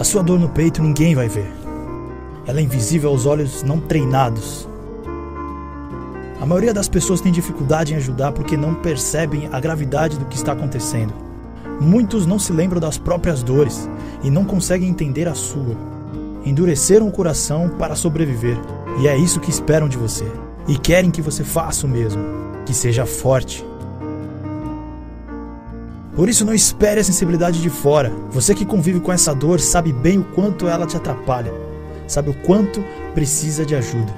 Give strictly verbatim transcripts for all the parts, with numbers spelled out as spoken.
A sua dor no peito ninguém vai ver. Ela é invisível aos olhos não treinados. A maioria das pessoas tem dificuldade em ajudar porque não percebem a gravidade do que está acontecendo. Muitos não se lembram das próprias dores e não conseguem entender a sua. Endureceram o coração para sobreviver, e é isso que esperam de você. E querem que você faça o mesmo, que seja forte. Por isso não espere a sensibilidade de fora. Você que convive com essa dor sabe bem o quanto ela te atrapalha. Sabe o quanto precisa de ajuda.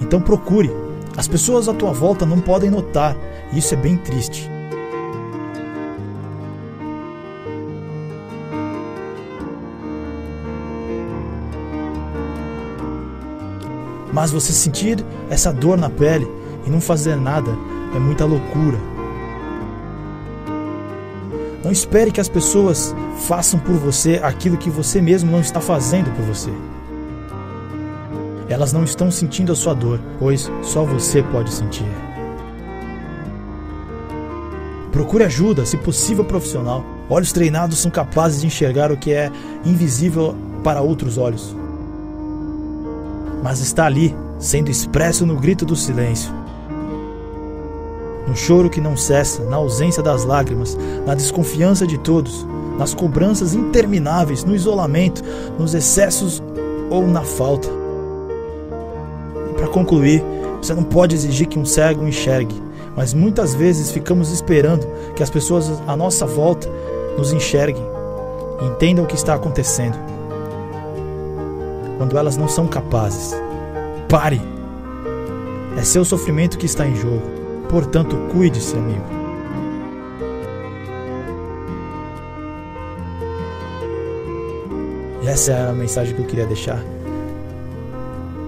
Então procure. As pessoas à tua volta não podem notar, e isso é bem triste. Mas você sentir essa dor na pele e não fazer nada é muita loucura. Não espere que as pessoas façam por você aquilo que você mesmo não está fazendo por você. Elas não estão sentindo a sua dor, pois só você pode sentir. Procure ajuda, se possível profissional. Olhos treinados são capazes de enxergar o que é invisível para outros olhos. Mas está ali, sendo expresso no grito do silêncio, no choro que não cessa, na ausência das lágrimas, na desconfiança de todos, nas cobranças intermináveis, no isolamento, nos excessos ou na falta. E para concluir, você não pode exigir que um cego enxergue, mas muitas vezes ficamos esperando que as pessoas à nossa volta nos enxerguem e entendam o que está acontecendo, quando elas não são capazes. Pare! É seu sofrimento que está em jogo, portanto, cuide-se, amigo. E essa era a mensagem que eu queria deixar.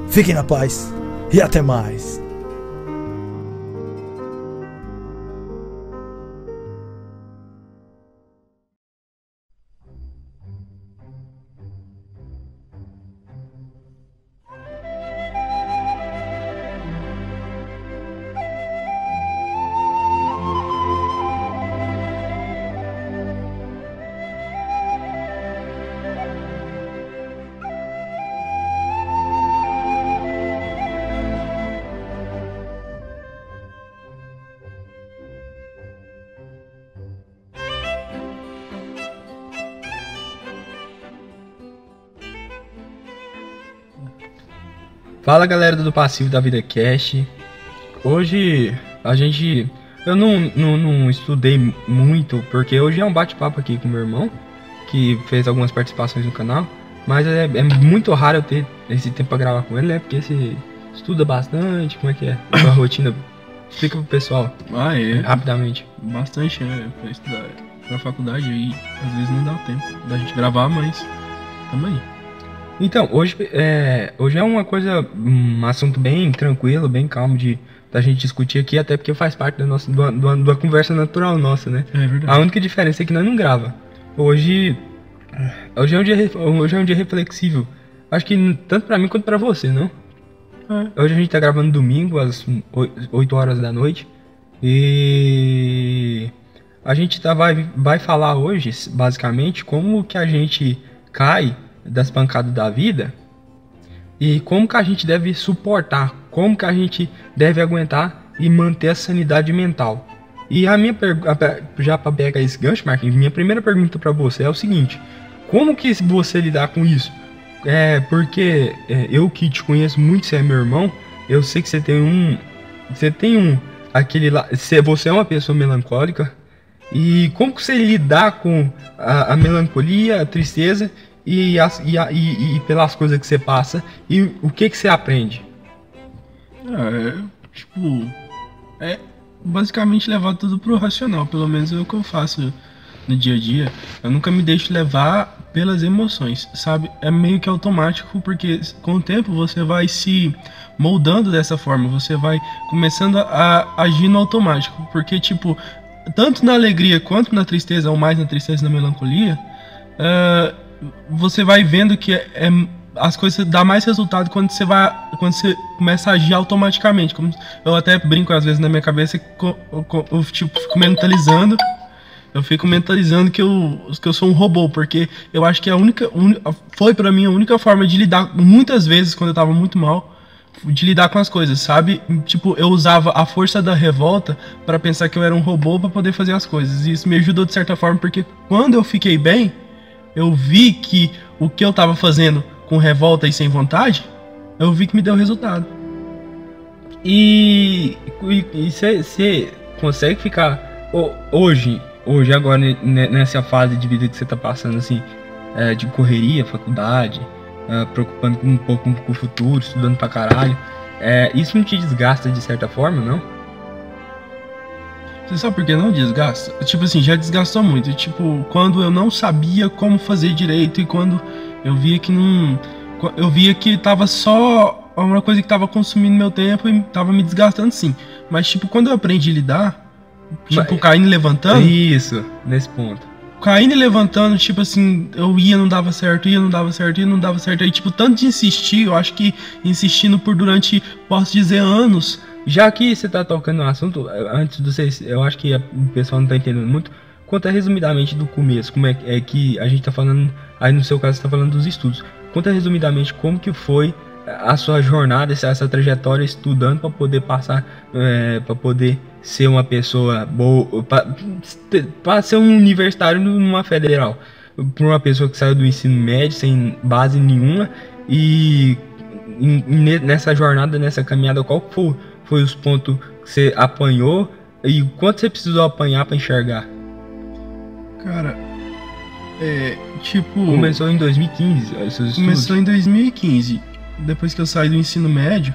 Fiquem na paz e até mais! Fala galera do Passivo da Vida Cast. Hoje a gente... Eu não, não, não estudei muito, porque hoje é um bate-papo aqui com meu irmão, que fez algumas participações no canal. Mas é, é muito raro eu ter esse tempo pra gravar com ele, né? Porque você estuda bastante, como é que é a sua rotina? Explica pro pessoal. Ah, é. Rapidamente. Bastante, é, pra estudar pra faculdade aí. Às vezes não dá o tempo da gente gravar, mas tamo aí. Então, hoje é, hoje é uma coisa, um assunto bem tranquilo, bem calmo de da gente discutir aqui, até porque faz parte da nossa, do, do, da conversa natural nossa, né? É verdade. A única diferença é que nós não grava. Hoje, hoje é um dia, hoje é um dia reflexivo. Acho que tanto pra mim quanto pra você, não? É. Hoje a gente tá gravando domingo, às oito horas da noite. E a gente tá, vai, vai falar hoje, basicamente, como que a gente cai das pancadas da vida e como que a gente deve suportar, como que a gente deve aguentar e manter a sanidade mental. E a minha pergunta, já para pegar esse gancho, Marquinhos, minha primeira pergunta para você é o seguinte: como que você lidar com isso? É porque é, eu que te conheço muito, você é meu irmão, eu sei que você tem um, você tem um aquele lá, você é uma pessoa melancólica. E como que você lidar com a, a melancolia, a tristeza E, as, e, a, e, e pelas coisas que você passa, e o que que você aprende? É, tipo, é basicamente levar tudo pro racional, pelo menos é o que eu faço no dia a dia. Eu nunca me deixo levar pelas emoções, sabe? É meio que automático, porque com o tempo você vai se moldando dessa forma, você vai começando a, a agir no automático, porque tipo, tanto na alegria quanto na tristeza, ou mais na tristeza e na melancolia, uh, você vai vendo que é, as coisas dão mais resultado quando você vai, quando você começa a agir automaticamente. Como eu até brinco às vezes na minha cabeça, eu, eu, eu tipo, fico mentalizando. Eu fico mentalizando que eu, que eu sou un robô, porque eu acho que a única, un, foi pra mim a única forma de lidar, muitas vezes, quando eu tava muito mal, de lidar com as coisas, sabe? Tipo, eu usava a força da revolta pra pensar que eu era um robô pra poder fazer as coisas. E isso me ajudou de certa forma, porque quando eu fiquei bem, eu vi que o que eu tava fazendo com revolta e sem vontade, eu vi que me deu resultado. E você consegue ficar hoje... Hoje, agora, nessa fase de vida que você tá passando, assim, é, de correria, faculdade, é, preocupando um pouco com o futuro, estudando pra caralho, é, isso não te desgasta de certa forma, não? Você sabe por que não desgasta? Tipo assim, já desgastou muito. Tipo, quando eu não sabia como fazer direito e quando eu via que não... Eu via que tava só uma coisa que tava consumindo meu tempo e tava me desgastando, sim. Mas, tipo, quando eu aprendi a lidar... Tipo, caindo e levantando? Isso, nesse ponto. Caindo e levantando, tipo assim, eu ia, não dava certo, ia, não dava certo, ia, não dava certo. Aí, tipo, tanto de insistir, eu acho que insistindo por durante, posso dizer, anos. Já que você tá tocando no assunto, antes de vocês, eu acho que o pessoal não tá entendendo muito. Conta resumidamente do começo, como é, é que a gente tá falando, aí no seu caso você tá falando dos estudos. Conta resumidamente como que foi a sua jornada, essa, essa trajetória estudando para poder passar, é, para poder ser uma pessoa boa, para ser um universitário numa federal, para uma pessoa que saiu do ensino médio sem base nenhuma. E nessa jornada, nessa caminhada, qual foi, foi os pontos que você apanhou e quanto você precisou apanhar para enxergar? Cara, é, tipo... Começou em dois mil e quinze esses estudos? Começou em dois mil e quinze. Depois que eu saí do ensino médio,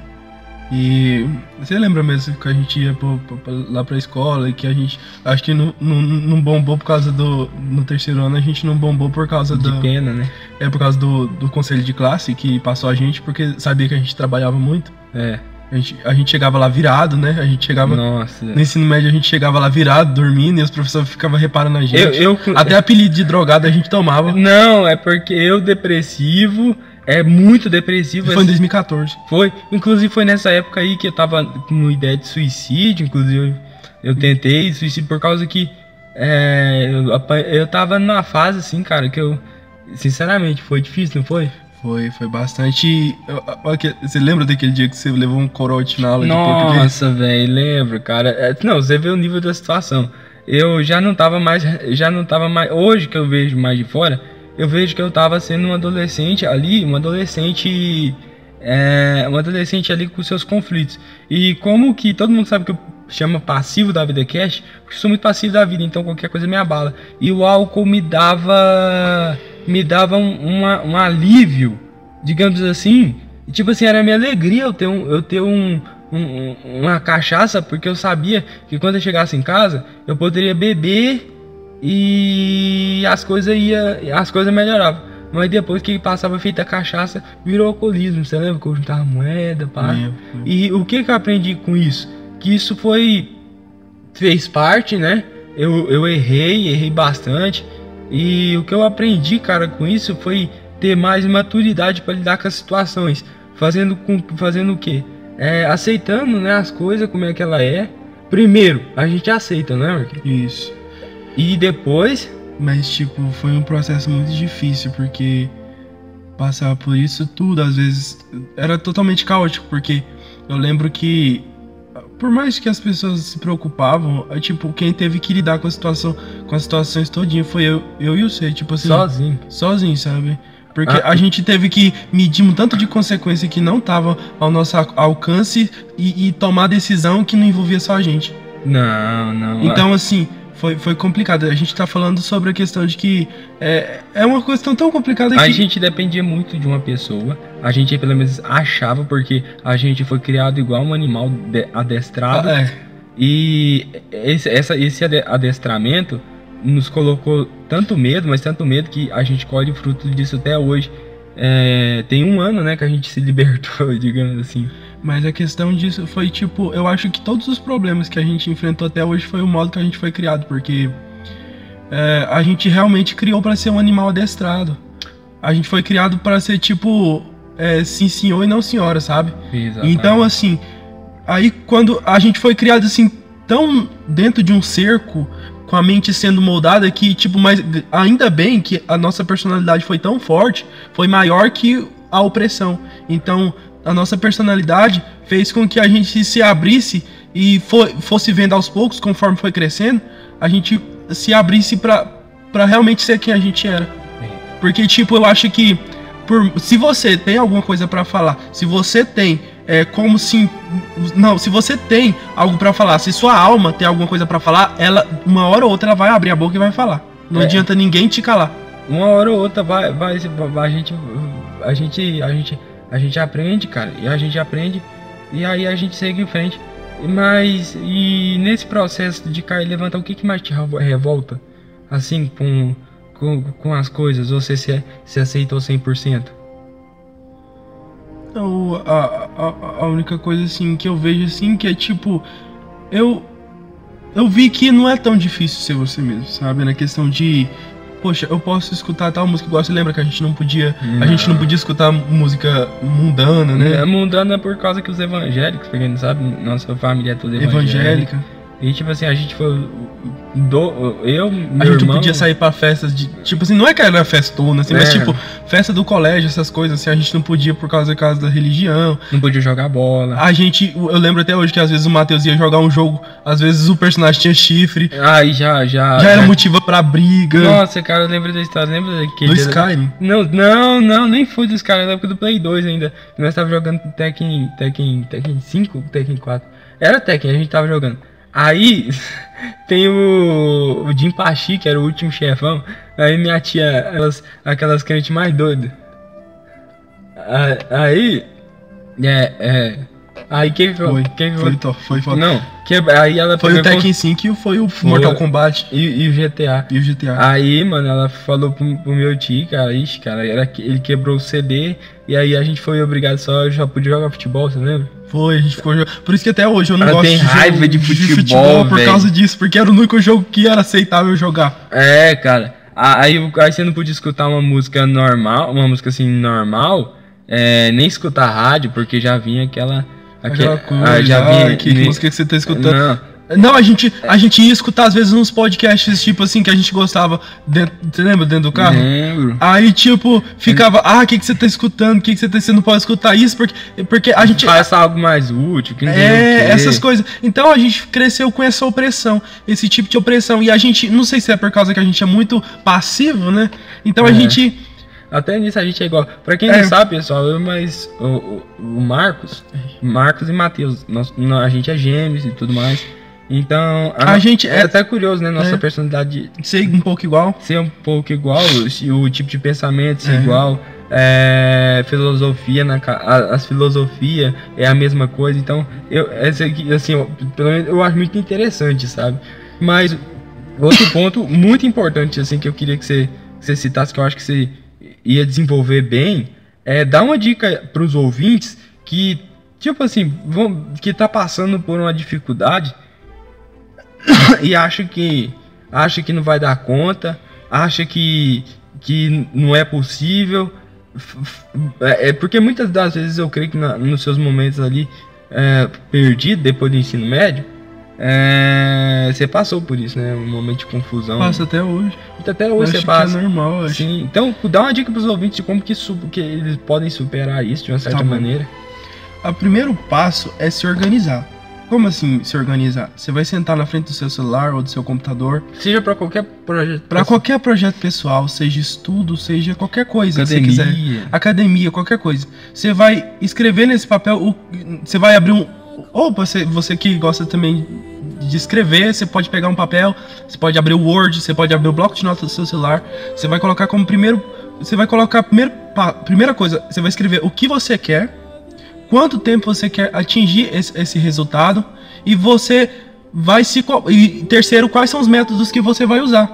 e você lembra mesmo que a gente ia pra, pra, lá pra escola e que a gente, acho que não, não, não bombou por causa do, no terceiro ano a gente não bombou por causa da... De pena, né? É, por causa do, do conselho de classe que passou a gente, porque sabia que a gente trabalhava muito. É. A gente, a gente chegava lá virado, né? A gente chegava... Nossa. No ensino médio a gente chegava lá virado, dormindo, e os professores ficavam reparando a gente. Eu, eu... Até apelido de drogado a gente tomava. Não, é porque eu depressivo... É muito depressivo. Foi em dois mil e quatorze. Foi. Inclusive foi nessa época aí que eu tava com ideia de suicídio. Inclusive eu tentei suicídio por causa que é, eu, eu tava numa fase assim, cara, que eu... Sinceramente, foi difícil, não foi? Foi, foi bastante... Você lembra daquele dia que você levou um corote na aula de português? Nossa, velho, lembro, cara. Não, você vê o nível da situação. Eu já não tava mais... Já não tava mais... Hoje que eu vejo mais de fora... Eu vejo que eu tava sendo um adolescente ali, um adolescente, é, um adolescente ali com seus conflitos. E como que todo mundo sabe que eu chamo passivo da vida cast, porque sou muito passivo da vida, então qualquer coisa me abala. E o álcool me dava, me dava um, uma, um alívio, digamos assim. Tipo assim, era a minha alegria eu ter um, eu ter um, um, uma cachaça, porque eu sabia que quando eu chegasse em casa, eu poderia beber... E as coisas ia, as coisas melhoravam. Mas depois que passava feita a cachaça, virou alcoolismo. Você lembra que eu juntava moeda, pá? Meu, meu. E o que que eu aprendi com isso? Que isso foi... Fez parte, né? Eu, eu errei, errei bastante. E o que eu aprendi, cara, com isso foi ter mais maturidade para lidar com as situações. Fazendo, com, fazendo o quê? É, aceitando, né, as coisas, como é que ela é. Primeiro, a gente aceita, né, Marquinhos? Isso. E depois... Mas, tipo, foi um processo muito difícil, porque passar por isso tudo, às vezes, era totalmente caótico, porque eu lembro que, por mais que as pessoas se preocupavam, tipo, quem teve que lidar com a situação, com as situações todinha foi eu, eu e o C, tipo assim... Sozinho. Sozinho, sabe? Porque ah. a gente teve que medir um tanto de consequência que não tava ao nosso alcance e, e tomar decisão que não envolvia só a gente. Não, não. Então, assim... Foi, foi complicado. A gente tá falando sobre a questão de que é, é uma questão tão complicada que... A gente dependia muito de uma pessoa. A gente pelo menos achava, porque a gente foi criado igual um animal adestrado. Ah, é. E esse, essa, esse adestramento nos colocou tanto medo, mas tanto medo que a gente colhe o fruto disso até hoje. É, tem um ano, né, que a gente se libertou, digamos assim. Mas a questão disso foi, tipo, eu acho que todos os problemas que a gente enfrentou até hoje foi o modo que a gente foi criado, porque é, a gente realmente criou pra ser um animal adestrado. A gente foi criado pra ser, tipo, é, sim senhor e não senhora, sabe? Exatamente. Então, assim, aí quando a gente foi criado assim, tão dentro de um cerco, com a mente sendo moldada, que tipo, mas ainda bem que a nossa personalidade foi tão forte, foi maior que a opressão. Então, a nossa personalidade fez com que a gente se abrisse e for, fosse vendo aos poucos, conforme foi crescendo, a gente se abrisse pra, pra realmente ser quem a gente era. Porque, tipo, eu acho que por, se você tem alguma coisa pra falar, se você tem é, como se... Não, se você tem algo pra falar, se sua alma tem alguma coisa pra falar, ela, uma hora ou outra, ela vai abrir a boca e vai falar. Não é. Adianta ninguém te calar. Uma hora ou outra vai, vai, vai a gente... A gente, a gente, a gente aprende, cara, e a gente aprende, e aí a gente segue em frente. Mas, e nesse processo de cair e levantar, o que, que mais te revolta, assim, com, com, com as coisas? Você se, se aceitou cem por cento? Então, a, a, a única coisa, assim, que eu vejo, assim, que é, tipo, eu, eu vi que não é tão difícil ser você mesmo, sabe? Na questão de... Poxa, eu posso escutar tal música igual. Você lembra que a gente não podia não. A gente não podia escutar música mundana, né? É, mundana por causa que os evangélicos, pra quem não sabe, nossa família é toda evangélica. evangélica. E tipo assim, a gente foi... Do, eu, meu A gente irmão... não podia sair pra festas de... Tipo assim, não é que era festona, assim, é. mas tipo, festa do colégio, essas coisas, assim, a gente não podia por causa da casa da religião. Não podia jogar bola. A gente... Eu lembro até hoje que às vezes o Matheus ia jogar um jogo, às vezes o personagem tinha chifre. Aí já, já... Já era já... motivo pra briga. Nossa, cara, eu lembro da história, lembra daquele... Do Skyrim? Da... Não, não, não, nem foi do Skyrim, na época do Play dois ainda. Nós tava jogando Tekken... Tekken... Tekken cinco? Tekken quatro? Era Tekken, a gente tava jogando. Aí tem o, o Jim Pachi, que era o último chefão. Aí minha tia, elas, aquelas crentes mais doidas. Aí, é, é. Aí quem foi? Quem foi? Foi, foi, foi. Não, que, aí ela foi o Tekken Sync e foi o Mortal Kombat e, e o G T A. E o G T A. Aí, mano, ela falou pro, pro meu tio, cara, ixi, cara, era, ele quebrou o C D e aí a gente foi obrigado só, já podia jogar futebol, você lembra? Foi, a gente ficou jogando. Por isso que até hoje eu não eu gosto de raiva de futebol, de futebol por causa disso, porque era o único jogo que era aceitável jogar. É, cara. Aí, aí você não podia escutar uma música normal, uma música assim normal, é, nem escutar rádio, porque já vinha aquela. aquela, aquela coisa, ah, já vinha. Ah, que nem... música que você tá escutando? Não. Não, a gente, a gente ia escutar às vezes uns podcasts, tipo assim, que a gente gostava dentro, você lembra, dentro do carro? Lembro. Aí, tipo, ficava, ah, o que, que você tá escutando? O que, que você, tá, você não pode escutar isso? Porque, porque a gente... Faça algo mais útil, que não É, essas coisas. Então a gente cresceu com essa opressão, esse tipo de opressão. E a gente, não sei se é por causa que a gente é muito passivo, né? Então é. a gente... Até nisso a gente é igual. Pra quem é. não sabe, pessoal, eu mas o, o, o Marcos, Marcos e Matheus, nós, nós, a gente é gêmeos e tudo mais. Então, a, a gente é, é até curioso, né? Nossa é, personalidade ser um pouco igual, ser um pouco igual, o, o tipo de pensamento ser é. igual, é, filosofia na a, as filosofia é a mesma coisa. Então, eu essa aqui, assim, eu, pelo menos eu acho muito interessante, sabe? Mas outro ponto muito importante, assim, que eu queria que você, que você citasse, que eu acho que você ia desenvolver bem, é dar uma dica para os ouvintes que, tipo assim, vão, que tá passando por uma dificuldade. E acha que, acha que não vai dar conta, acha que, que não é possível. É porque muitas das vezes eu creio que na, nos seus momentos ali, é, perdido depois do ensino médio, é, você passou por isso, né? Um momento de confusão. Passa até hoje. Até hoje você passa. É normal, acho. Sim. Então, dá uma dica para os ouvintes de como que, que eles podem superar isso de uma certa tá maneira. O primeiro passo é se organizar. Como assim se organizar? Você vai sentar na frente do seu celular ou do seu computador. Seja para qualquer projeto. Para qualquer projeto pessoal, seja estudo, seja qualquer coisa que você quiser. Academia, qualquer coisa. Você vai escrever nesse papel, você vai abrir um... Ou você, você que gosta também de escrever, você pode pegar um papel, você pode abrir o Word, você pode abrir o bloco de notas do seu celular. Você vai colocar como primeiro... Você vai colocar primeiro, primeira coisa, você vai escrever o que você quer. Quanto tempo você quer atingir esse, esse resultado? E você vai se... E terceiro, quais são os métodos que você vai usar?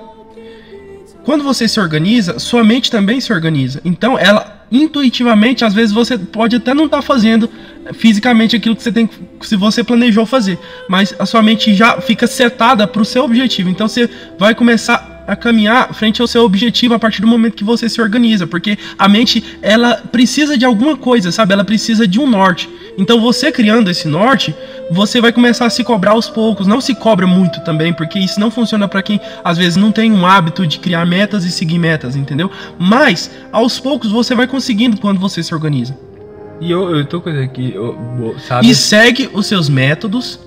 Quando você se organiza, sua mente também se organiza. Então, ela intuitivamente, às vezes você pode até não estar fazendo fisicamente aquilo que você tem, se você planejou fazer, mas a sua mente já fica setada para o seu objetivo. Então, você vai começar a caminhar frente ao seu objetivo a partir do momento que você se organiza, porque a mente, ela precisa de alguma coisa, sabe? Ela precisa de um norte. Então, você criando esse norte, você vai começar a se cobrar aos poucos. Não se cobra muito também, porque isso não funciona para quem, às vezes, não tem um hábito de criar metas e seguir metas, entendeu? Mas, aos poucos, você vai conseguindo quando você se organiza. E eu, eu tô com isso aqui, eu, sabe? E segue os seus métodos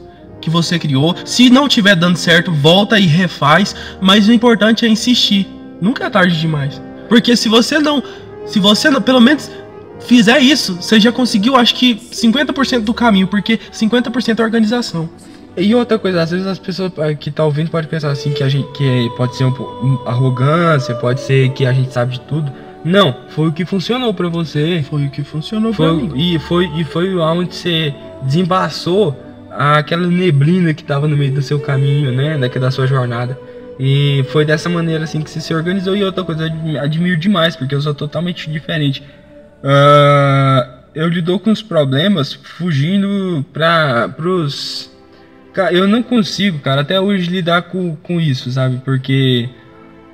que você criou. Se não estiver dando certo, volta e refaz. Mas o importante é insistir. Nunca é tarde demais. Porque se você não... Se você não, pelo menos... fizer isso, você já conseguiu, acho que cinquenta por cento do caminho, porque cinquenta por cento é organização. E outra coisa, às vezes as pessoas que tá ouvindo podem pensar assim, que a gente que pode ser um pouco arrogância, pode ser que a gente sabe de tudo. Não, foi o que funcionou para você. Foi o que funcionou para mim. E foi, e foi onde você desembaçou aquela neblina que tava no meio do seu caminho, né, da sua jornada. E foi dessa maneira assim que você se organizou. E outra coisa, eu admiro demais, porque eu sou totalmente diferente. Uh, eu lido com os problemas fugindo para pros... Cara, eu não consigo, cara, até hoje lidar com, com isso, sabe? Porque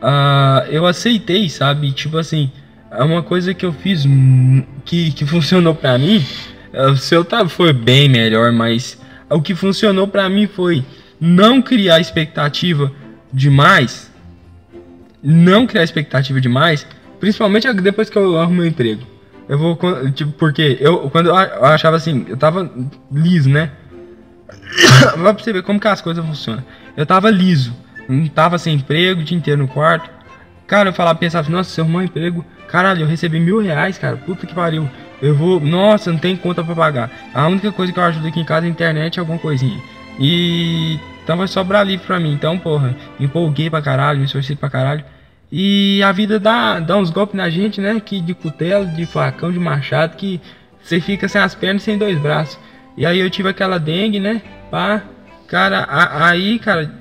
uh, eu aceitei, sabe? Tipo assim, é uma coisa que eu fiz que, que funcionou pra mim. O seu tá, foi bem melhor, mas o que funcionou pra mim foi não criar expectativa demais. Não criar expectativa demais, principalmente depois que eu arrumo meu emprego. Eu vou, tipo, porque eu, quando eu achava assim, eu tava liso, né? Vai pra você ver como que as coisas funcionam. Eu tava liso, não tava sem emprego, o dia inteiro no quarto. Cara, eu falava, pensava assim, nossa, se eu arrumar um emprego, caralho, eu recebi mil reais, cara, puta que pariu. Eu vou, nossa, não tem conta pra pagar. A única coisa que eu ajudo aqui em casa é a internet, alguma coisinha. E então vai sobrar livre pra mim, então, porra, me empolguei pra caralho, me esforcei pra caralho. E a vida dá, dá uns golpes na gente, né? Que de cutelo, de facão, de machado, que você fica sem as pernas e sem dois braços. E aí eu tive aquela dengue, né? Pá, cara, a, aí, cara,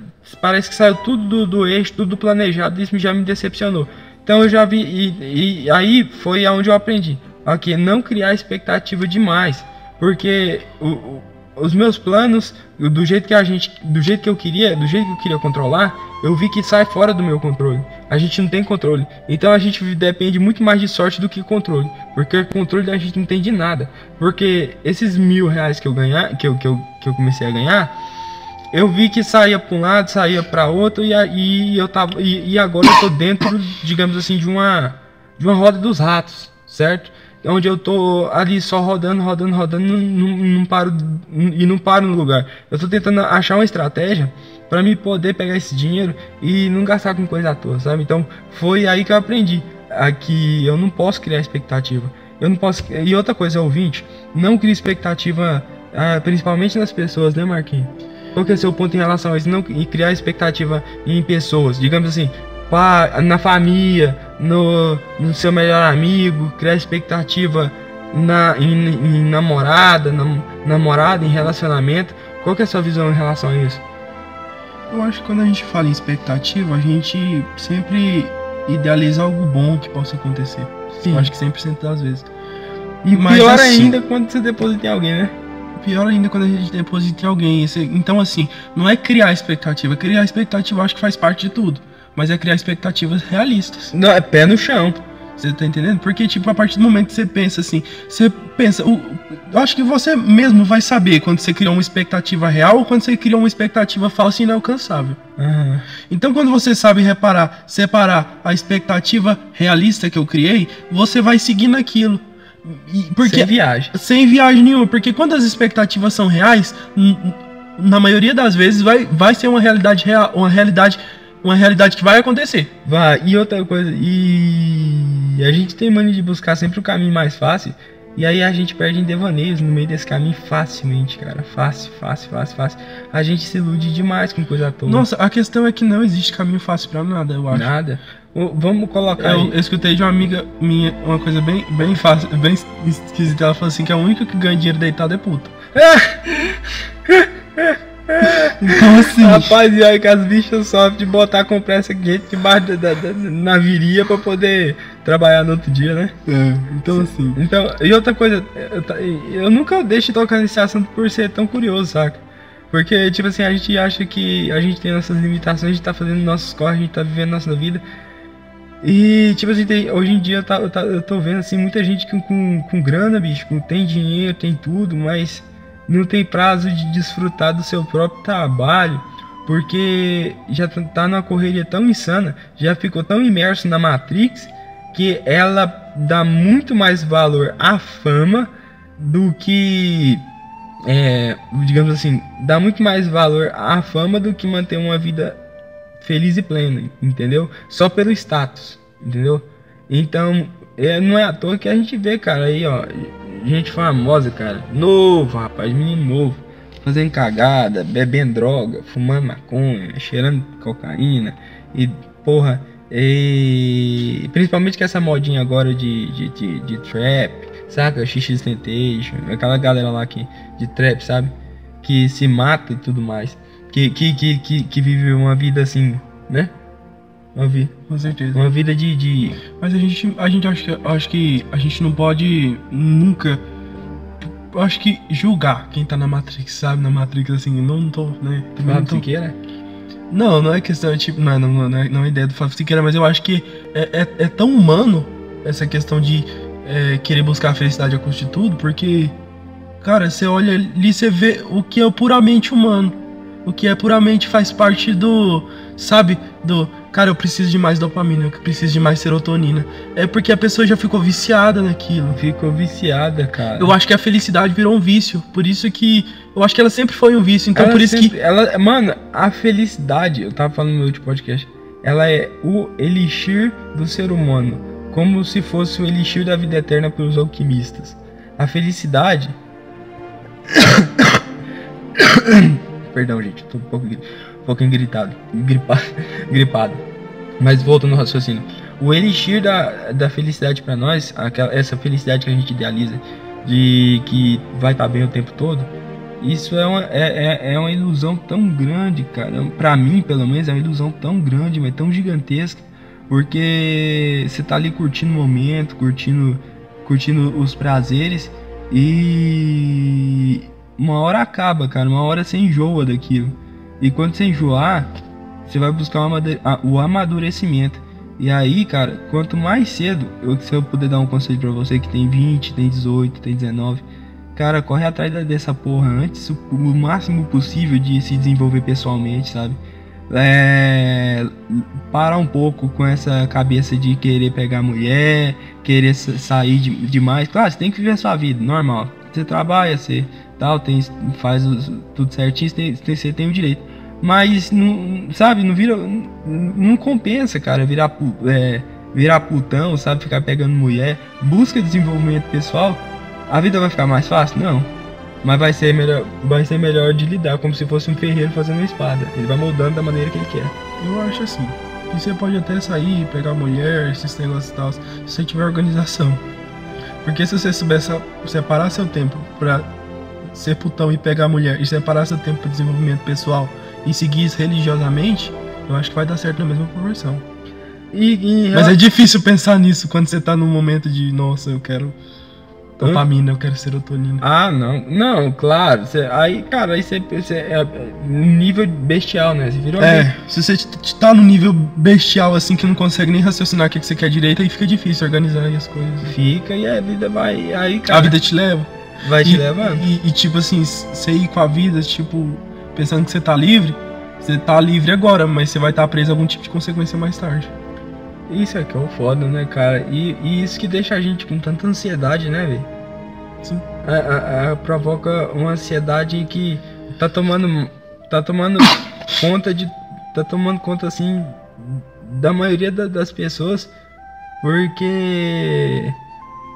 parece que saiu tudo do, do eixo, tudo planejado. Isso já me decepcionou. Então eu já vi, e, e aí foi aonde eu aprendi. Ok, não criar expectativa demais. Porque o, o, os meus planos, do jeito que a gente, do jeito que eu queria, do jeito que eu queria controlar, eu vi que sai fora do meu controle. A gente não tem controle, então a gente depende muito mais de sorte do que controle, porque controle a gente não tem de nada. Porque esses mil reais que eu ganhar, que eu, que eu, que eu comecei a ganhar, eu vi que saía para um lado, saía para outro, e aí eu tava e, e agora eu tô dentro, digamos assim, de uma de uma roda dos ratos, certo? Onde eu tô ali só rodando, rodando, rodando, não, não, não paro e não paro no lugar. Eu tô tentando achar uma estratégia para me poder pegar esse dinheiro e não gastar com coisa à toa, sabe? Então foi aí que eu aprendi a que eu não posso criar expectativa. Eu não posso. E outra coisa, ouvinte, não cria expectativa, ah, principalmente nas pessoas, né, Marquinhos? Qual que é o seu ponto em relação a isso? Não e criar expectativa em pessoas, digamos assim, pá, na família, no, no seu melhor amigo, criar expectativa na em, em namorada, nam, namorada, em relacionamento. Qual que é a sua visão em relação a isso? Eu acho que quando a gente fala em expectativa, a gente sempre idealiza algo bom que possa acontecer. Sim. Eu acho que cem por cento das vezes. E mais pior assim, ainda quando você deposita em alguém, né? Pior ainda quando a gente deposita em alguém. Então, assim, não é criar expectativa. Criar expectativa eu acho que faz parte de tudo. Mas é criar expectativas realistas. Não, é pé no chão. Você tá entendendo? Porque, tipo, a partir do momento que você pensa assim, você pensa... O, eu acho que você mesmo vai saber quando você criou uma expectativa real ou quando você criou uma expectativa falsa e inalcançável. Uhum. Então, quando você sabe reparar, separar a expectativa realista que eu criei, você vai seguir naquilo. E, porque, sem viagem. Sem viagem nenhuma. Porque quando as expectativas são reais, na maioria das vezes vai, vai ser uma realidade real, uma realidade... Uma realidade que vai acontecer. Vai, e outra coisa, e a gente tem mania de buscar sempre o caminho mais fácil, e aí a gente perde em devaneios no meio desse caminho facilmente, cara. Fácil, fácil, fácil, fácil. A gente se ilude demais com coisa toda. Nossa, a questão é que não existe caminho fácil pra nada, eu acho. Nada. Vamos colocar. Eu, eu escutei de uma amiga minha uma coisa bem, bem fácil, bem esquisita. Ela falou assim: que a única que ganha dinheiro deitado é puta. Então, assim, rapaziada, que as bichas sofrem de botar a compressa quente debaixo da, da, na viria pra poder trabalhar no outro dia, né? É, então assim. Então, e outra coisa, eu, eu nunca deixo de tocar nesse assunto por ser tão curioso, saca? Porque, tipo assim, a gente acha que a gente tem nossas limitações, a gente tá fazendo nossos corres, a gente tá vivendo nossa vida. E, tipo assim, tem, hoje em dia eu, tá, eu, tá, eu tô vendo, assim, muita gente com, com, com grana, bicho, com, tem dinheiro, tem tudo, mas não tem prazo de desfrutar do seu próprio trabalho. Porque já tá numa correria tão insana, já ficou tão imerso na Matrix, que ela dá muito mais valor à fama do que... É, digamos assim, dá muito mais valor à fama do que manter uma vida feliz e plena, entendeu? Só pelo status, entendeu? Então, é, não é à toa que a gente vê, cara, aí, ó, gente famosa, cara, novo, rapaz, menino novo, fazendo cagada, bebendo droga, fumando maconha, cheirando cocaína e, porra, e... principalmente com essa modinha agora de, de, de, de trap, saca? X X Tentation, aquela galera lá que, de trap, sabe? Que se mata e tudo mais. Que, que, que, que, que vive uma vida assim, né? Uma vida. Com certeza. Uma vida de... de... Mas a gente, a gente acho, que, acho que a gente não pode nunca... Acho que julgar quem tá na Matrix, sabe? Na Matrix, assim, não tô, né? Fábio Siqueira? Não, não é questão, tipo... Não, não, não, é, não é ideia do Fábio Siqueira, mas eu acho que é, é, é tão humano essa questão de... É, querer buscar a felicidade a custo de tudo, porque, cara, você olha ali, você vê o que é puramente humano, o que é puramente faz parte do, sabe, do, cara, eu preciso de mais dopamina, eu preciso de mais serotonina, é porque a pessoa já ficou viciada naquilo. Ficou viciada, cara. Eu acho que a felicidade virou um vício, por isso que, eu acho que ela sempre foi um vício, então ela por isso sempre, que... Ela, mano, a felicidade, eu tava falando no último podcast, ela é o elixir do ser humano. Como se fosse o elixir da vida eterna pelos alquimistas. A felicidade... Perdão, gente, tô um pouco, um pouco gritado, gripado, gripado. Mas voltando ao raciocínio. O elixir da, da felicidade para nós, aquela, essa felicidade que a gente idealiza, de que vai estar bem o tempo todo, isso é uma, é, é uma ilusão tão grande, cara. Para mim, pelo menos, é uma ilusão tão grande, mas tão gigantesca. Porque você tá ali curtindo o momento, curtindo, curtindo os prazeres e uma hora acaba, cara, uma hora você enjoa daquilo. E quando você enjoar, você vai buscar o amadurecimento. E aí, cara, quanto mais cedo, eu, se eu puder dar um conselho pra você que tem vinte, tem dezoito, tem dezenove, cara, corre atrás dessa porra antes, o, o máximo possível de se desenvolver pessoalmente, sabe? É, parar um pouco com essa cabeça de querer pegar mulher, querer sair demais. De claro, você tem que viver a sua vida, normal. Você trabalha, você tal, tem, faz os, tudo certinho, você tem, você tem o direito. Mas, não, sabe, não vira. Não, não compensa, cara, virar, é, virar putão, sabe, ficar pegando mulher. Busca desenvolvimento pessoal. A vida vai ficar mais fácil? Não. Mas vai ser, melhor, vai ser melhor de lidar, como se fosse um ferreiro fazendo uma espada. Ele vai moldando da maneira que ele quer. Eu acho assim, que você pode até sair, pegar mulher, esses negócios e tal, se você tiver organização. Porque se você souber separar seu tempo pra ser putão e pegar mulher, e separar seu tempo pro desenvolvimento pessoal e seguir isso religiosamente, eu acho que vai dar certo na mesma proporção. E, e... Mas é difícil pensar nisso quando você tá num momento de, nossa, eu quero... dopamina, eu quero serotonina. Ah, não. Não, claro. Cê, aí, cara, aí você é nível bestial, né? Você virou é, bem. Se você tá no nível bestial, assim, que não consegue nem raciocinar o que você quer direito, aí fica difícil organizar aí as coisas. Fica e a vida vai... Aí, cara, a vida te leva. Vai te e, levando. E, e, tipo assim, você ir com a vida, tipo, pensando que você tá livre, você tá livre agora, mas você vai estar tá preso a algum tipo de consequência mais tarde. Isso aqui é o foda, né, cara? E, e isso que deixa a gente com tanta ansiedade, né, velho? Sim. A, a, a, provoca uma ansiedade que tá tomando, tá tomando conta de, tá tomando conta assim da maioria da, das pessoas, porque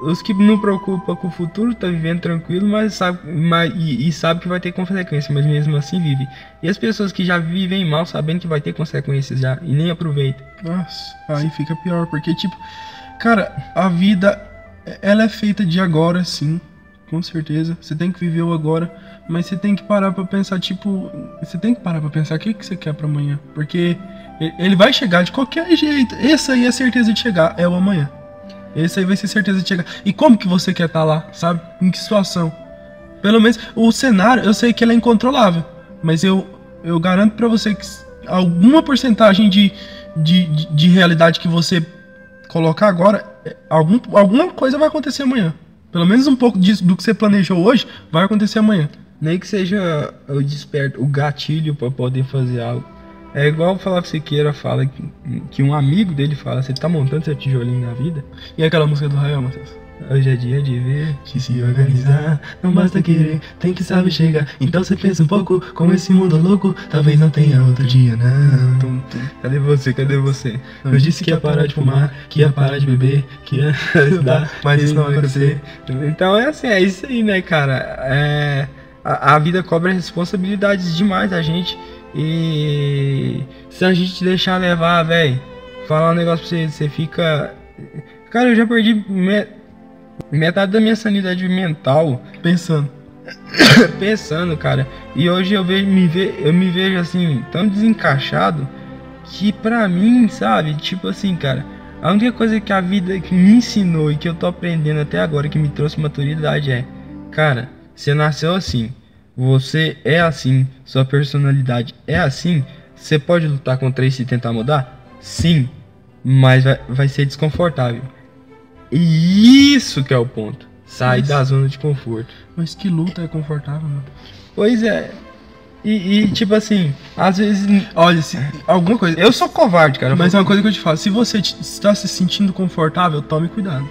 os que não preocupam com o futuro tá vivendo tranquilo, mas sabe, mas, e, e sabe que vai ter consequência, mas mesmo assim vive. E as pessoas que já vivem mal sabendo que vai ter consequências já e nem aproveitam. Nossa, aí fica pior, porque tipo, cara, a vida, ela é feita de agora, sim, com certeza. Você tem que viver o agora, mas você tem que parar pra pensar, tipo, você tem que parar pra pensar o que, que você quer pra amanhã. Porque ele vai chegar de qualquer jeito, essa aí é a certeza de chegar, é o amanhã. Esse aí vai ser certeza de chegar. E como que você quer estar lá, sabe? Em que situação? Pelo menos o cenário, eu sei que ele é incontrolável, mas eu, eu garanto pra você que alguma porcentagem de, de, de, de realidade que você colocar agora, algum, alguma coisa vai acontecer amanhã. Pelo menos um pouco disso, do que você planejou hoje vai acontecer amanhã. Nem que seja o desperto, o gatilho pra poder fazer algo. É igual falar que Siqueira fala, que, que um amigo dele fala, você tá montando seu tijolinho na vida? E aquela música do Raul, Matheus? Hoje é dia de ver, de se organizar, não basta querer, tem que saber chegar. Então você pensa um pouco, como esse mundo louco, talvez não tenha outro dia, não. Cadê você, cadê você? Eu disse que ia parar de fumar, que ia parar de beber, que ia ajudar, mas isso não vai acontecer. Então é assim, é isso aí, né, cara? É, a, a vida cobra responsabilidades demais a gente. E se a gente deixar levar, velho, falar um negócio pra você, você fica... Cara, eu já perdi... Me... metade da minha sanidade mental pensando pensando, cara. E hoje eu vejo me ve, eu me vejo assim tão desencaixado que pra mim, sabe, tipo assim, cara, a única coisa que a vida que me ensinou e que eu tô aprendendo até agora, que me trouxe maturidade, é, cara, você nasceu assim, você é assim, sua personalidade é assim, você pode lutar contra isso e tentar mudar? Sim, mas vai, vai ser desconfortável. E isso que é o ponto. Sai mas, da zona de conforto. Mas que luta é confortável, mano. Pois é. E, e tipo assim, às vezes... Olha, se, alguma coisa... Eu sou covarde, cara. Mas é uma coisa que eu te falo. Se você está se sentindo confortável, tome cuidado.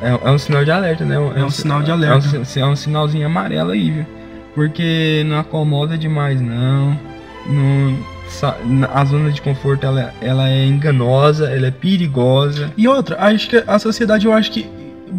É, é um sinal de alerta, né? É um, é um sinal de alerta. É um, é um sinalzinho amarelo aí, viu? Porque não acomoda demais, não. Não... A zona de conforto, ela, ela é enganosa, ela é perigosa. E outra, acho que a sociedade, eu acho que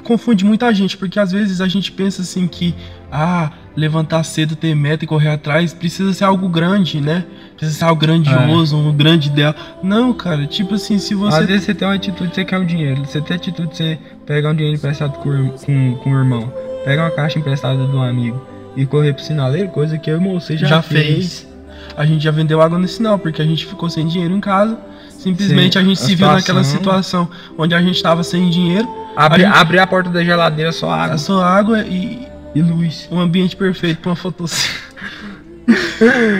confunde muita gente, porque às vezes a gente pensa assim que, ah, levantar cedo, ter meta e correr atrás, precisa ser algo grande, né? Precisa ser algo grandioso, é. um grande ideal. Não, cara, tipo assim, se você... Às vezes você tem uma atitude, você quer um dinheiro, você tem atitude, você pega um dinheiro emprestado com, com, com o irmão, pega uma caixa emprestada de um amigo e correr pro sinaleiro, coisa que eu e você já, já fez... fez. A gente já vendeu água no sinal, porque a gente ficou sem dinheiro em casa. Simplesmente Sim, a gente a se situação. viu naquela situação onde a gente tava sem dinheiro. Abre a, gente... abre a porta da geladeira, só água. Só água e, e luz. Um ambiente perfeito pra uma fotossíntese.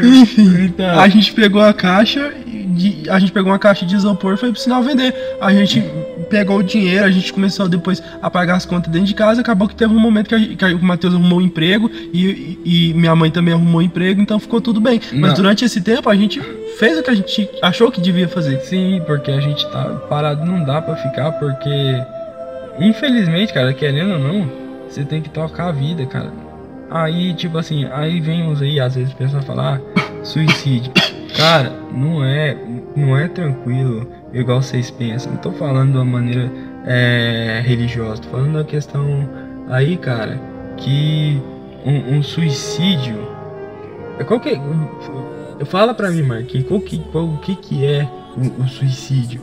Enfim, então. a gente pegou a caixa, de... a gente pegou uma caixa de isopor e foi pro sinal vender. A gente pegou o dinheiro, a gente começou depois a pagar as contas dentro de casa. Acabou que teve um momento que, a gente, que o Matheus arrumou um emprego e, e, e minha mãe também arrumou um emprego, então ficou tudo bem. Não. Mas durante esse tempo a gente fez o que a gente achou que devia fazer. Sim, porque a gente tá parado, não dá pra ficar, porque infelizmente, cara, querendo ou não, você tem que tocar a vida, cara. Aí, tipo assim, aí vem uns aí, às vezes pensam falar suicídio. Cara, não é, não é tranquilo igual vocês pensam. Não tô falando de uma maneira é, religiosa, tô falando da questão aí, cara, que um, um suicídio é qualquer... Fala pra mim, Marquinhos, o que, qual, que, que é o, o suicídio?